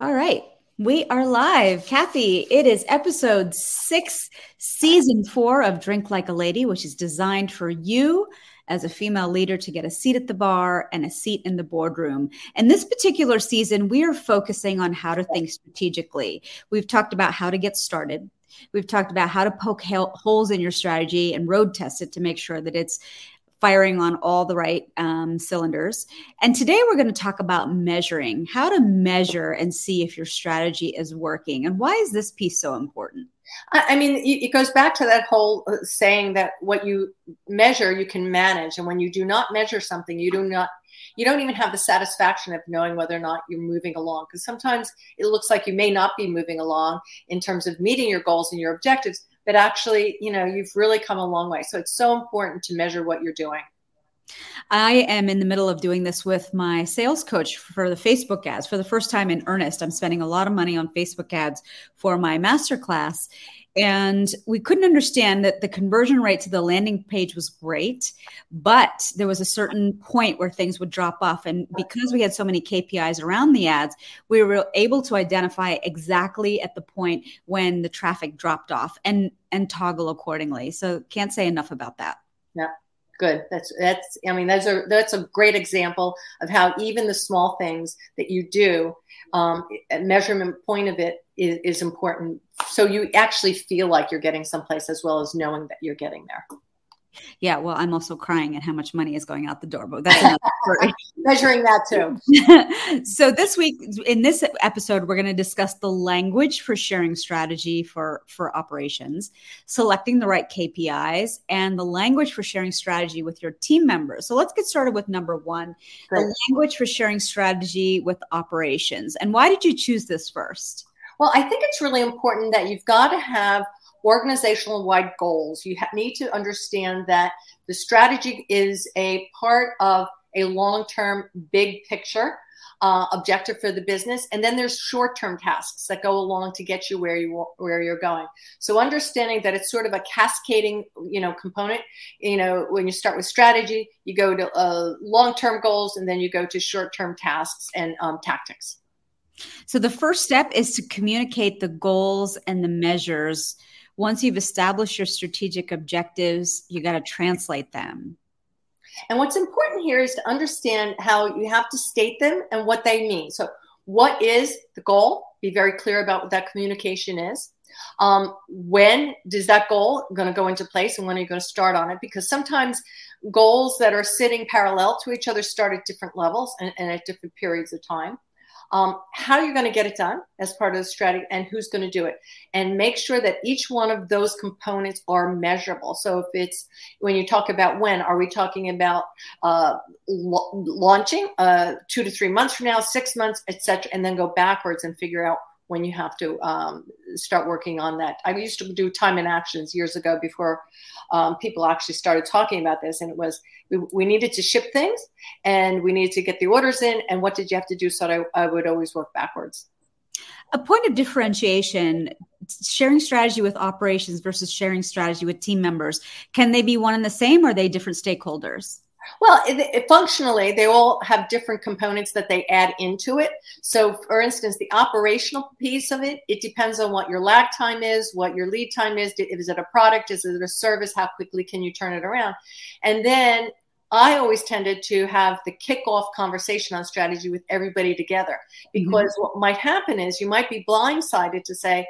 All right. We are live. Kathy, it is episode 6, season 4 of Drink Like a Lady, which is designed for you as a female leader to get a seat at the bar and a seat in the boardroom. And this particular season, we are focusing on how to think strategically. We've talked about how to get started. We've talked about how to poke holes in your strategy and road test it to make sure that it's firing on all the right cylinders. And today we're going to talk about measuring, how to measure and see if your strategy is working. And why is this piece so important? I mean, it goes back to that whole saying that what you measure, you can manage. And when you do not measure something, you don't even have the satisfaction of knowing whether or not you're moving along. Because sometimes it looks like you may not be moving along in terms of meeting your goals and your objectives, but actually, you know, you've really come a long way. So it's so important to measure what you're doing. I am in the middle of doing this with my sales coach for the Facebook ads for the first time in earnest. I'm spending a lot of money on Facebook ads for my masterclass. And we couldn't understand that the conversion rate to the landing page was great, but there was a certain point where things would drop off. And because we had so many KPIs around the ads, we were able to identify exactly at the point when the traffic dropped off and toggle accordingly. So can't say enough about that. Yeah. Good. That's, I mean, that's a great example of how even the small things that you do, a measurement point of it is important. So you actually feel like you're getting someplace as well as knowing that you're getting there. Yeah. Well, I'm also crying at how much money is going out the door, but that's another story. Measuring that too. So this week, in this episode, we're going to discuss the language for sharing strategy for operations, selecting the right KPIs, and the language for sharing strategy with your team members. So let's get started with number one, Great. The language for sharing strategy with operations. And why did you choose this first? Well, I think it's really important that you've got to have organizational wide goals. You need to understand that the strategy is a part of a long-term big picture objective for the business. And then there's short-term tasks that go along to get you where you're going. So understanding that it's sort of a cascading, component, when you start with strategy, you go to long-term goals, and then you go to short-term tasks and tactics. So the first step is to communicate the goals and the measures. Once you've established your strategic objectives, you got to translate them. And what's important here is to understand how you have to state them and what they mean. So what is the goal? Be very clear about what that communication is. When does that goal going to go into place, and when are you going to start on it? Because sometimes goals that are sitting parallel to each other start at different levels and at different periods of time. How you're going to get it done as part of the strategy, and who's going to do it, and make sure that each one of those components are measurable. So if it's, when you talk about when, are we talking about launching 2 to 3 months from now, 6 months, etc., and then go backwards and figure out when you have to start working on that. I used to do time and actions years ago before people actually started talking about this. And it was, we needed to ship things and we needed to get the orders in. And what did you have to do? So I would always work backwards. A point of differentiation, sharing strategy with operations versus sharing strategy with team members. Can they be one and the same, or are they different stakeholders? Well, functionally, they all have different components that they add into it. So, for instance, the operational piece of it, it depends on what your lag time is, what your lead time is. Is it a product? Is it a service? How quickly can you turn it around? And then I always tended to have the kickoff conversation on strategy with everybody together, because what might happen is you might be blindsided to say,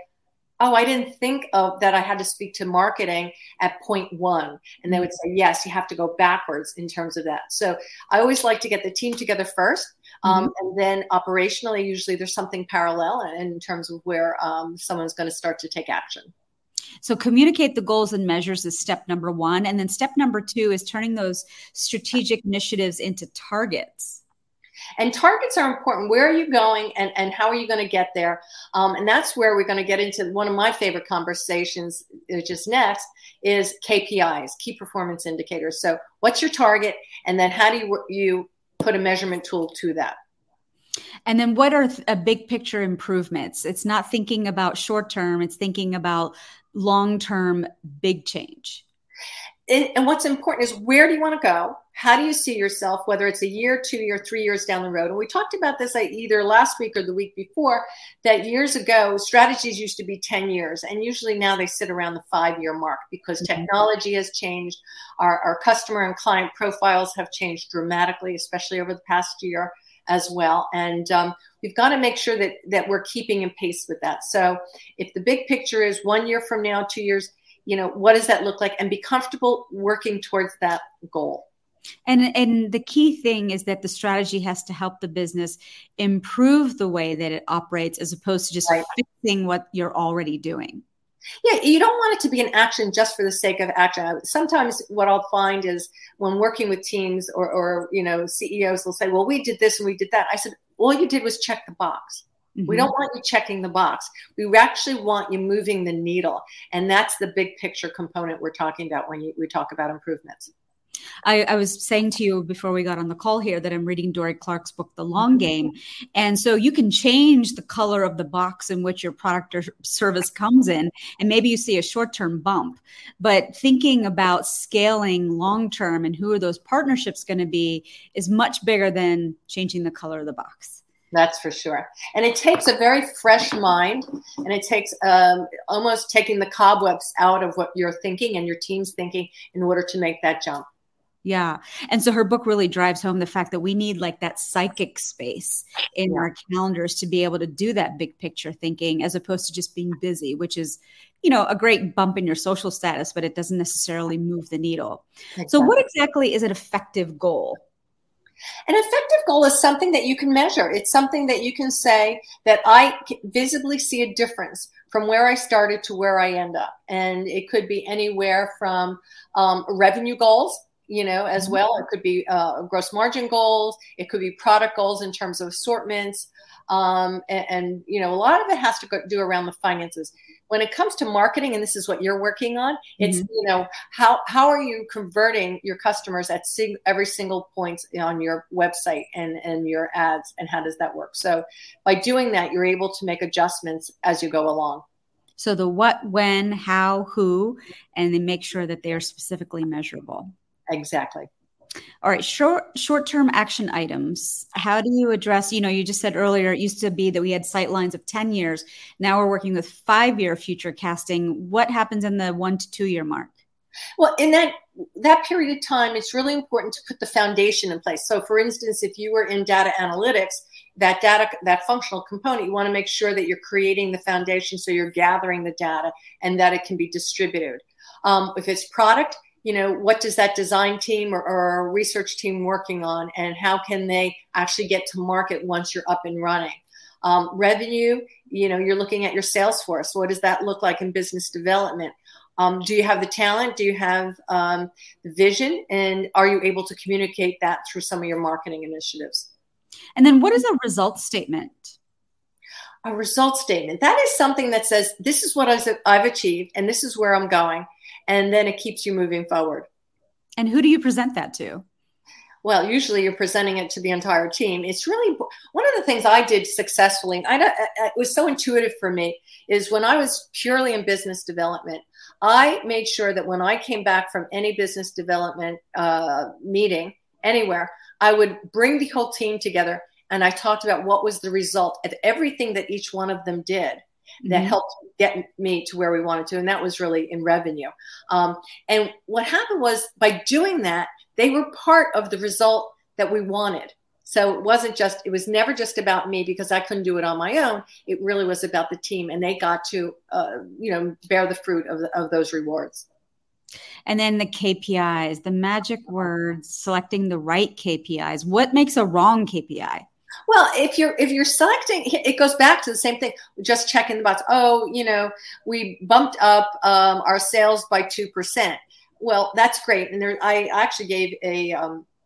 oh, I didn't think of that. I had to speak to marketing at point one. And they would say, yes, you have to go backwards in terms of that. So I always like to get the team together first. And then operationally, usually there's something parallel in terms of where someone's going to start to take action. So communicate the goals and measures is step number one. And then step number two is turning those strategic initiatives into targets. And targets are important. Where are you going, and how are you going to get there? And that's where we're going to get into one of my favorite conversations, which is next, is KPIs, key performance indicators. So what's your target? And then how do you put a measurement tool to that? And then what are big picture improvements? It's not thinking about short term. It's thinking about long term big change. And what's important is, where do you want to go? How do you see yourself, whether it's a year, 2 year, 3 years down the road? And we talked about this either last week or the week before, that years ago, strategies used to be 10 years. And usually now they sit around the 5-year mark because technology has changed. Our customer and client profiles have changed dramatically, especially over the past year as well. And we've got to make sure that we're keeping in pace with that. So if the big picture is 1 year from now, 2 years, what does that look like? And be comfortable working towards that goal. And the key thing is that the strategy has to help the business improve the way that it operates, as opposed to just fixing what you're already doing. Yeah, you don't want it to be an action just for the sake of action. Sometimes what I'll find is when working with teams or CEOs will say, well, we did this and we did that. I said, all you did was check the box. Mm-hmm. We don't want you checking the box. We actually want you moving the needle. And that's the big picture component we're talking about when we talk about improvements. I was saying to you before we got on the call here that I'm reading Dorie Clark's book, The Long Game. And so you can change the color of the box in which your product or service comes in. And maybe you see a short-term bump, but thinking about scaling long-term and who are those partnerships going to be is much bigger than changing the color of the box. That's for sure. And it takes a very fresh mind, and it takes almost taking the cobwebs out of what you're thinking and your team's thinking in order to make that jump. Yeah. And so her book really drives home the fact that we need like that psychic space in our calendars to be able to do that big picture thinking, as opposed to just being busy, which is, a great bump in your social status, but it doesn't necessarily move the needle. Exactly. So what exactly is an effective goal? An effective goal is something that you can measure. It's something that you can say that I visibly see a difference from where I started to where I end up. And it could be anywhere from revenue goals, as well. It could be gross margin goals. It could be product goals in terms of assortments. And a lot of it has to do around the finances. When it comes to marketing, and this is what you're working on, it's, how are you converting your customers at every single point on your website and your ads, and how does that work? So by doing that, you're able to make adjustments as you go along. So the what, when, how, who, and then make sure that they are specifically measurable. Exactly. All right. Short-term action items. How do you address, you just said earlier, it used to be that we had sight lines of 10 years. Now we're working with 5-year future casting. What happens in the 1 to 2 year mark? Well, in that period of time, it's really important to put the foundation in place. So for instance, if you were in data analytics, that functional component, you want to make sure that you're creating the foundation. So you're gathering the data and that it can be distributed. If it's product, what does that design team or research team working on, and how can they actually get to market once you're up and running? Revenue, you're looking at your sales force. What does that look like in business development? Do you have the talent? Do you have the vision? And are you able to communicate that through some of your marketing initiatives? And then what is a results statement? A results statement. That is something that says, this is what I've achieved and this is where I'm going. And then it keeps you moving forward. And who do you present that to? Well, usually you're presenting it to the entire team. It's really one of the things I did successfully. It was so intuitive for me, is when I was purely in business development, I made sure that when I came back from any business development meeting anywhere, I would bring the whole team together. And I talked about what was the result of everything that each one of them did. That helped get me to where we wanted to. And that was really in revenue. And what happened was, by doing that, they were part of the result that we wanted. So it was never just about me, because I couldn't do it on my own. It really was about the team, and they got to, bear the fruit of those rewards. And then the KPIs, the magic words, selecting the right KPIs. What makes a wrong KPI? Well, if you're selecting, it goes back to the same thing. Just checking the box. Oh, we bumped up our sales by 2%. Well, that's great. And I actually gave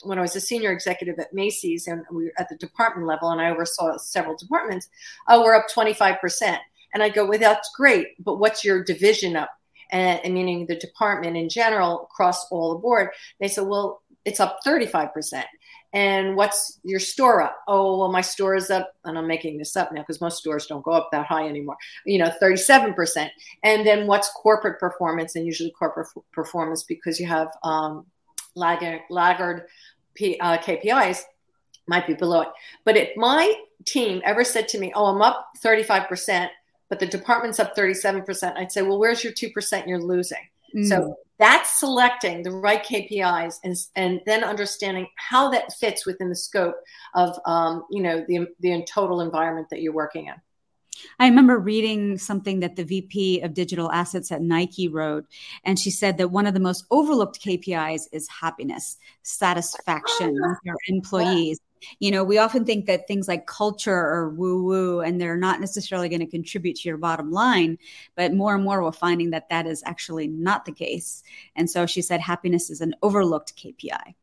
when I was a senior executive at Macy's, and we were at the department level, and I oversaw several departments. Oh, we're up 25%. And I go, well, that's great, but what's your division up? And meaning the department in general across all the board. They said, well, it's up 35%. And what's your store up? Oh, well, my store is up, and I'm making this up now because most stores don't go up that high anymore, 37%. And then what's corporate performance? And usually corporate performance, because you have laggard KPIs, might be below it. But if my team ever said to me, oh, I'm up 35%, but the department's up 37%, I'd say, well, where's your 2% you're losing? Mm-hmm. So that's selecting the right KPIs and then understanding how that fits within the scope of, the total environment that you're working in. I remember reading something that the VP of digital assets at Nike wrote, and she said that one of the most overlooked KPIs is happiness, satisfaction with your employees. You know, we often think that things like culture are woo-woo, and they're not necessarily going to contribute to your bottom line. But more and more, we're finding that that is actually not the case. And so she said happiness is an overlooked KPI.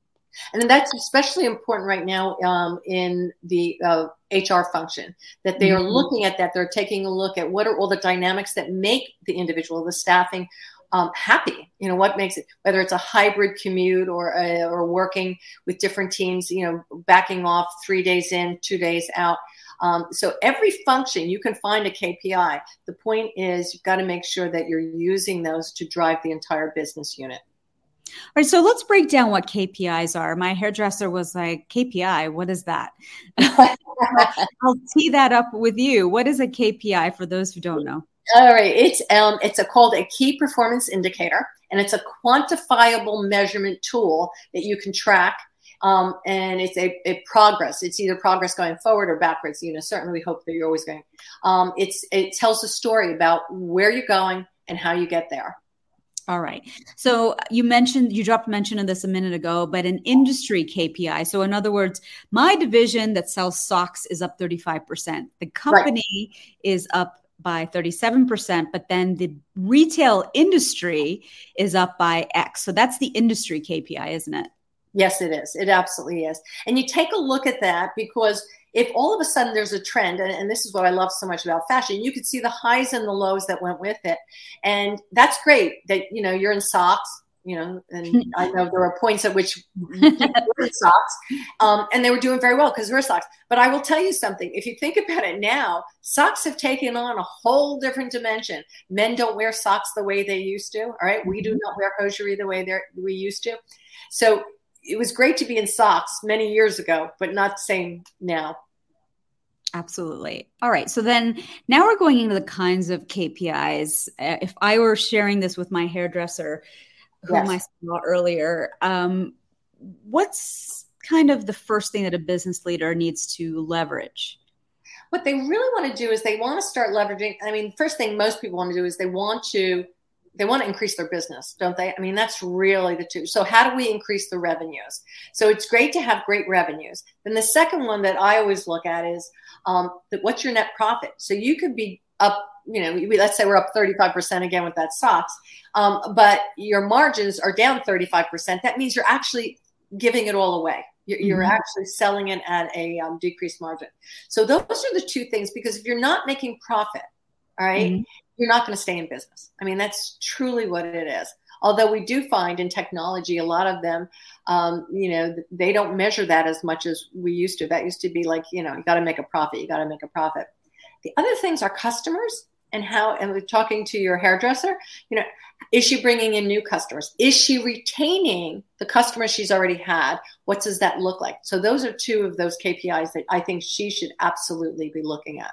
And that's especially important right now in the HR function, that they are looking at that. They're taking a look at what are all the dynamics that make the individual, the staffing, happy. You know, what makes it, whether it's a hybrid commute or working with different teams, backing off 3 days in, 2 days out. So every function you can find a KPI. The point is you've got to make sure that you're using those to drive the entire business unit. All right, so let's break down what KPIs are. My hairdresser was like, KPI, what is that? I'll tee that up with you. What is a KPI for those who don't know? All right. It's called a key performance indicator, and it's a quantifiable measurement tool that you can track. And it's a progress. It's either progress going forward or backwards. Certainly we hope that you're always going. It tells a story about where you're going and how you get there. All right. So you dropped mention of this a minute ago, but an industry KPI. So in other words, my division that sells socks is up 35%. The company is up by 37%, but then the retail industry is up by X. So that's the industry KPI, isn't it? Yes, it is. It absolutely is. And you take a look at that, because if all of a sudden there's a trend, and this is what I love so much about fashion, you could see the highs and the lows that went with it. And that's great that, you're in socks, and I know there are points at which people were in socks, and they were doing very well because we're socks. But I will tell you something. If you think about it now, socks have taken on a whole different dimension. Men don't wear socks the way they used to. All right. We do not wear hosiery the way we used to. So it was great to be in socks many years ago, but not the same now. Absolutely. All right. So then now we're going into the kinds of KPIs. If I were sharing this with my hairdresser, whom I saw earlier, what's kind of the first thing that a business leader needs to leverage? What they really want to do is they want to start leveraging. I mean, first thing most people want to do is they want to increase their business, don't they? I mean, that's really the two. So how do we increase the revenues? So it's great to have great revenues. Then the second one that I always look at is what's your net profit? So you could be up, let's say we're up 35% again with that socks, but your margins are down 35%. That means you're actually giving it all away. You're actually selling it at a decreased margin. So those are the two things, because if you're not making profit, all right, you're not going to stay in business. I mean, that's truly what it is. Although we do find in technology, a lot of them, they don't measure that as much as we used to. That used to be like, you got to make a profit. You got to make a profit. The other things are customers and we're talking to your hairdresser, is she bringing in new customers? Is she retaining the customers she's already had? What does that look like? So those are two of those KPIs that I think she should absolutely be looking at.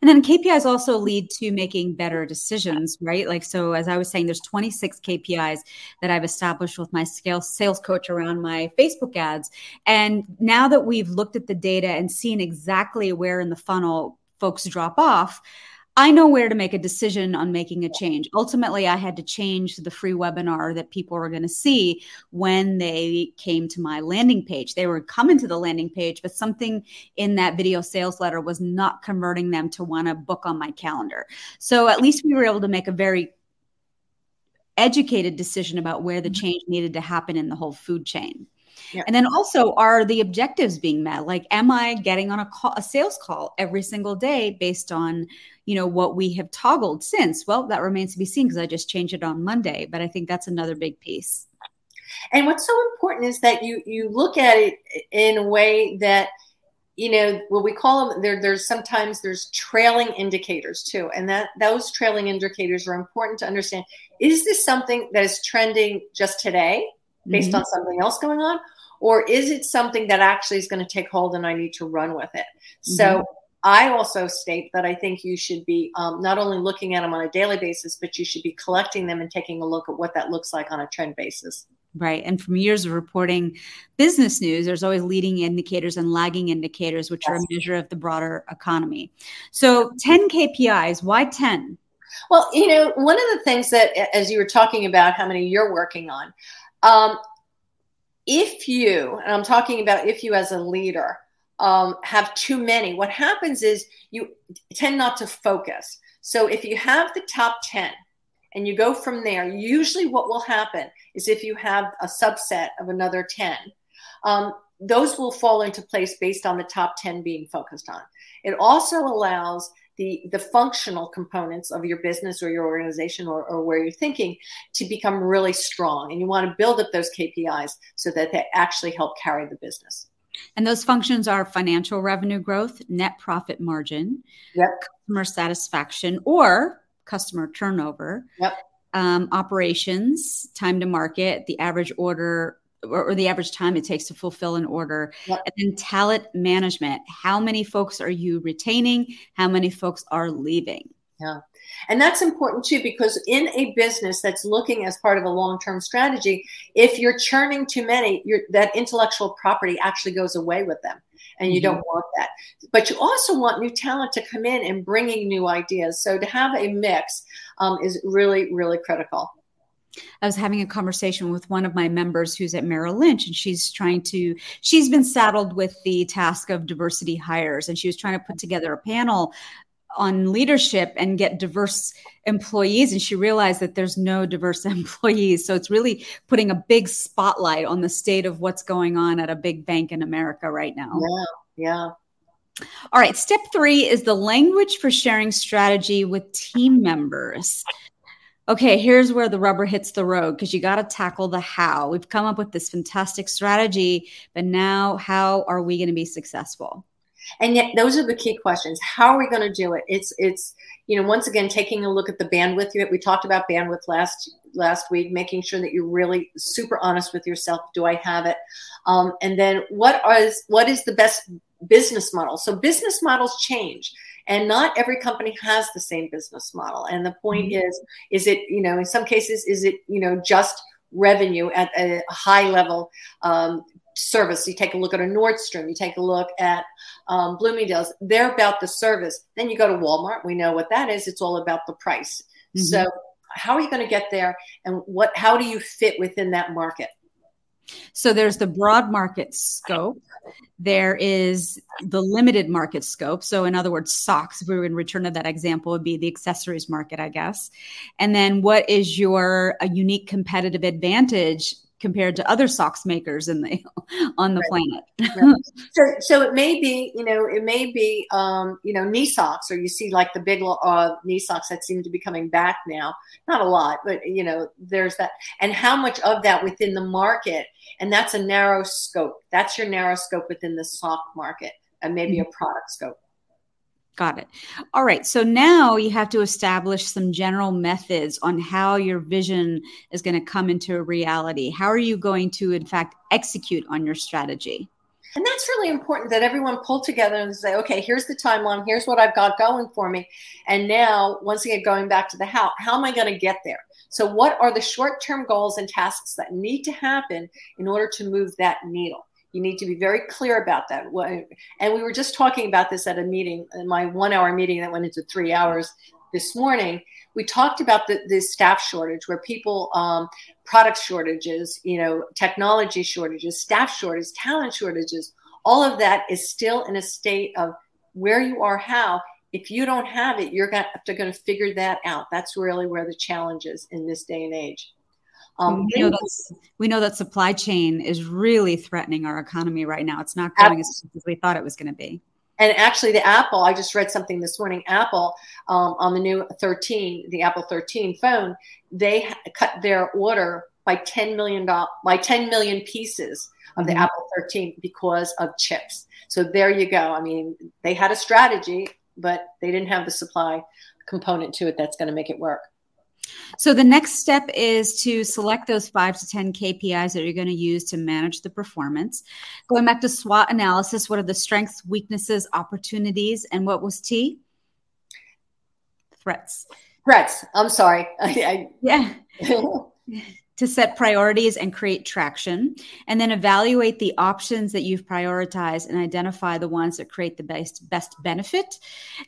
And then KPIs also lead to making better decisions, right? Like, so as I was saying, there's 26 KPIs that I've established with my sales coach around my Facebook ads. And now that we've looked at the data and seen exactly where in the funnel folks drop off, I know where to make a decision on making a change. Ultimately, I had to change the free webinar that people were going to see when they came to my landing page. They were coming to the landing page, but something in that video sales letter was not converting them to want to book on my calendar. So at least we were able to make a very educated decision about where the change needed to happen in the whole food chain. Yeah. And then also, are the objectives being met? Like, am I getting on a sales call every single day based on, what we have toggled since? Well, that remains to be seen because I just changed it on Monday. But I think that's another big piece. And what's so important is that you look at it in a way that, you know, what we call them, there's trailing indicators too. And that those trailing indicators are important to understand. Is this something that is trending just today based on something else going on? Or is it something that actually is going to take hold and I need to run with it? So I also state that I think you should be not only looking at them on a daily basis, but you should be collecting them and taking a look at what that looks like on a trend basis. Right. And from years of reporting business news, there's always leading indicators and lagging indicators, which are a measure of the broader economy. So 10 KPIs, why 10? Well, you know, one of the things that, as you were talking about how many you're working on, if you, and I'm talking about if you as a leader, have too many, what happens is you tend not to focus. So if you have the top 10 and you go from there, usually what will happen is if you have a subset of another 10, those will fall into place based on the top 10 being focused on. It also allows the functional components of your business or your organization or where you're thinking to become really strong. And you want to build up those KPIs so that they actually help carry the business. And those functions are financial revenue growth, net profit margin, customer satisfaction or customer turnover, operations, time to market, the average order or the average time it takes to fulfill an order, and then talent management. How many folks are you retaining? How many folks are leaving? Yeah. And that's important too, because in a business that's looking as part of a long-term strategy, if you're churning too many, that intellectual property actually goes away with them, and you don't want that. But you also want new talent to come in and bringing new ideas. So to have a mix is really, really critical. I was having a conversation with one of my members who's at Merrill Lynch, and she's been saddled with the task of diversity hires, and she was trying to put together a panel on leadership and get diverse employees. And she realized that there's no diverse employees. So it's really putting a big spotlight on the state of what's going on at a big bank in America right now. Yeah. All right. Step 3 is the language for sharing strategy with team members. Okay, here's where the rubber hits the road, because you got to tackle the how. We've come up with this fantastic strategy, but now how are we going to be successful? And yet those are the key questions. How are we going to do it? It's you know, once again, taking a look at the bandwidth. We talked about bandwidth last week, making sure that you're really super honest with yourself. Do I have it? And then what is the best business model? So business models change. And not every company has the same business model. And the point is it, you know, in some cases, is it, you know, just revenue at a high level service? You take a look at a Nordstrom, you take a look at Bloomingdale's, they're about the service. Then you go to Walmart. We know what that is. It's all about the price. So how are you going to get there? And how do you fit within that market? So there's the broad market scope. There is the limited market scope. So in other words, socks, if we were in return to that example, would be the accessories market, I guess. And then what is your unique competitive advantage compared to other socks makers on the planet? So it may be, you know, you know, knee socks, or you see like the big knee socks that seem to be coming back now. Not a lot, but, you know, there's that. And how much of that within the market? And that's a narrow scope. That's your narrow scope within the sock market, and maybe a product scope. Got it. All right. So now you have to establish some general methods on how your vision is going to come into reality. How are you going to, in fact, execute on your strategy? And that's really important that everyone pull together and say, okay, here's the timeline. Here's what I've got going for me. And now, once again, going back to the how am I going to get there? So what are the short-term goals and tasks that need to happen in order to move that needle? You need to be very clear about that. And we were just talking about this at a meeting, my 1-hour meeting that went into 3 hours this morning. We talked about the staff shortage, where people, product shortages, you know, technology shortages, staff shortages, talent shortages, all of that is still in a state of where you are, how. If you don't have it, you're going to figure that out. That's really where the challenge is in this day and age. We know that supply chain is really threatening our economy right now. It's not going as quick as we thought it was going to be. And actually I just read something this morning, Apple on the new 13, the Apple 13 phone, they cut their order by 10 million pieces of the Apple 13 because of chips. So there you go. I mean, they had a strategy, but they didn't have the supply component to it that's going to make it work. So the next step is to select those 5 to 10 KPIs that you're going to use to manage the performance. Going back to SWOT analysis, what are the strengths, weaknesses, opportunities, and what was T? Threats. I'm sorry. Yeah. To set priorities and create traction, and then evaluate the options that you've prioritized and identify the ones that create the best benefit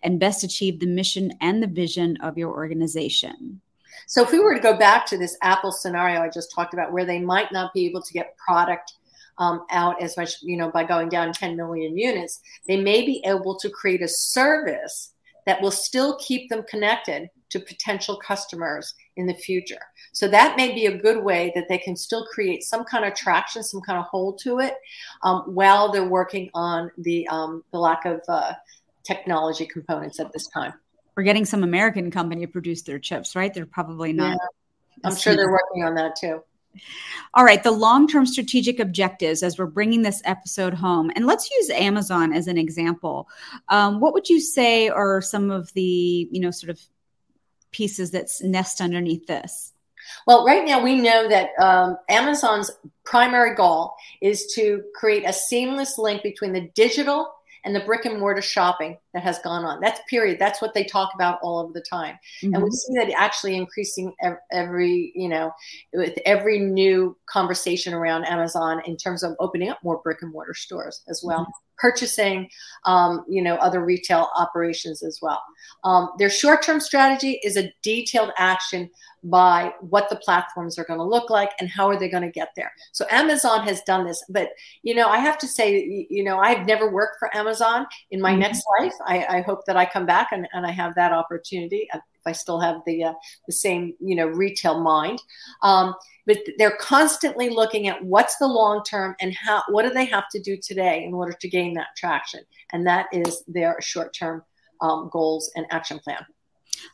and best achieve the mission and the vision of your organization. So if we were to go back to this Apple scenario I just talked about, where they might not be able to get product out as much, by going down 10 million units, they may be able to create a service that will still keep them connected to potential customers in the future. So that may be a good way that they can still create some kind of traction, some kind of hold to it, while they're working on the lack of technology components at this time. We're getting some American company to produce their chips, right? They're probably not. Yeah, I'm sure they're working on that too. All right. The long-term strategic objectives as we're bringing this episode home, and let's use Amazon as an example. What would you say are some of the, sort of pieces that's nest underneath this? Well, right now we know that Amazon's primary goal is to create a seamless link between the digital and the brick and mortar shopping that has gone on. That's period. That's what they talk about all of the time. Mm-hmm. And we see that actually increasing every, with every new conversation around Amazon in terms of opening up more brick and mortar stores as well. Mm-hmm. Purchasing, other retail operations as well. Their short-term strategy is a detailed action by what the platforms are going to look like and how are they going to get there. So Amazon has done this, but, I have to say, I've never worked for Amazon in my next life. I hope that I come back and I have that opportunity if I still have the same, retail mind. But they're constantly looking at what's the long term and what do they have to do today in order to gain that traction. And that is their short-term goals and action plan.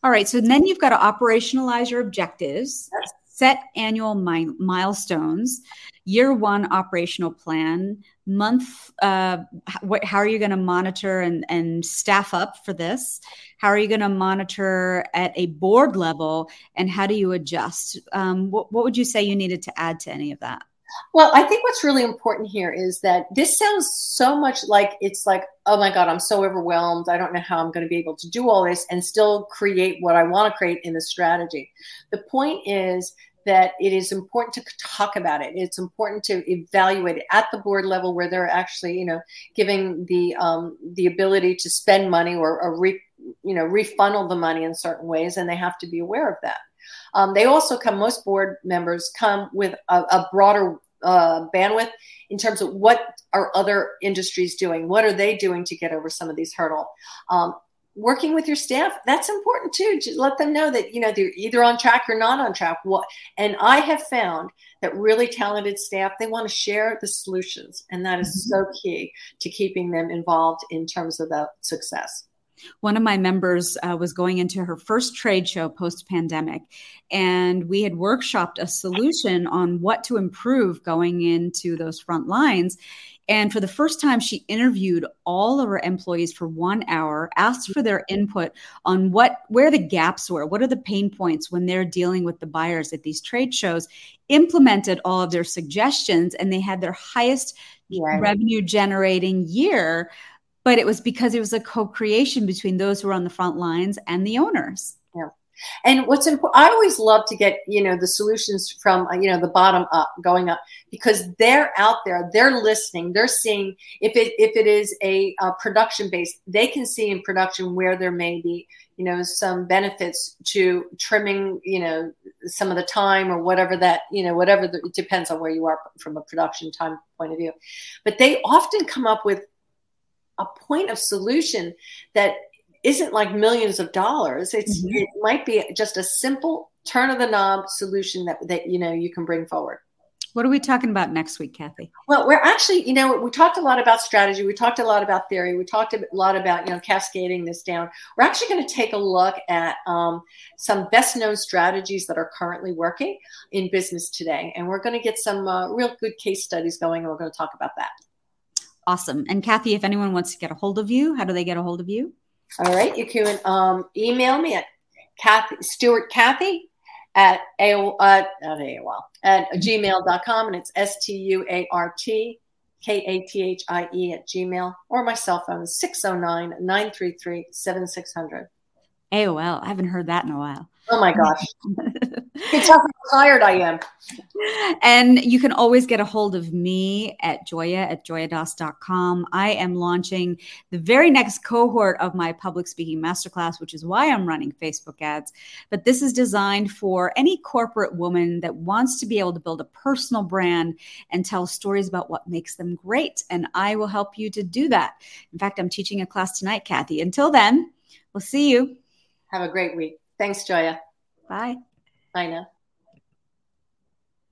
All right. So then you've got to operationalize your objectives, set annual milestones, year one operational plan, month. How are you going to monitor and staff up for this? How are you going to monitor at a board level? And how do you adjust? What would you say you needed to add to any of that? Well, I think what's really important here is that this sounds so much like it's like, oh my God, I'm so overwhelmed. I don't know how I'm going to be able to do all this and still create what I want to create in the strategy. The point is that it is important to talk about it. It's important to evaluate it at the board level where they're actually, giving the ability to spend money or refunnel the money in certain ways. And they have to be aware of that. They also most board members come with a broader bandwidth in terms of what are other industries doing? What are they doing to get over some of these hurdles? Working with your staff, that's important too. Just let them know that, they're either on track or not on track. And I have found that really talented staff, they want to share the solutions. And that is so key to keeping them involved in terms of that success. One of my members was going into her first trade show post-pandemic, and we had workshopped a solution on what to improve going into those front lines. And for the first time, she interviewed all of her employees for 1 hour, asked for their input on where the gaps were, what are the pain points when they're dealing with the buyers at these trade shows, implemented all of their suggestions, and they had their highest revenue-generating year. But it was because it was a co-creation between those who are on the front lines and the owners. Yeah. And what's important, I always love to get, the solutions from, the bottom up, going up, because they're out there, they're listening, they're seeing if it is a production base, they can see in production where there may be, some benefits to trimming, some of the time or whatever that, it depends on where you are from a production time point of view. But they often come up with a point of solution that isn't like millions of dollars. It might be just a simple turn of the knob solution that you can bring forward. What are we talking about next week, Kathy? Well, we're actually, we talked a lot about strategy. We talked a lot about theory. We talked a lot about, cascading this down. We're actually going to take a look at some best known strategies that are currently working in business today. And we're going to get some real good case studies going. And we're going to talk about that. Awesome. And Kathy, if anyone wants to get a hold of you, how do they get a hold of you? All right. You can email me at Kathy Stewart at gmail.com, and it's StuartKathie@gmail.com, or my cell phone is 609-933-7600. AOL. I haven't heard that in a while. Oh my gosh. It's how tired I am. And you can always get a hold of me at joya@joyadas.com. I am launching the very next cohort of my public speaking masterclass, which is why I'm running Facebook ads. But this is designed for any corporate woman that wants to be able to build a personal brand and tell stories about what makes them great. And I will help you to do that. In fact, I'm teaching a class tonight, Kathy. Until then, we'll see you. Have a great week. Thanks, Joya. Bye. Bye now.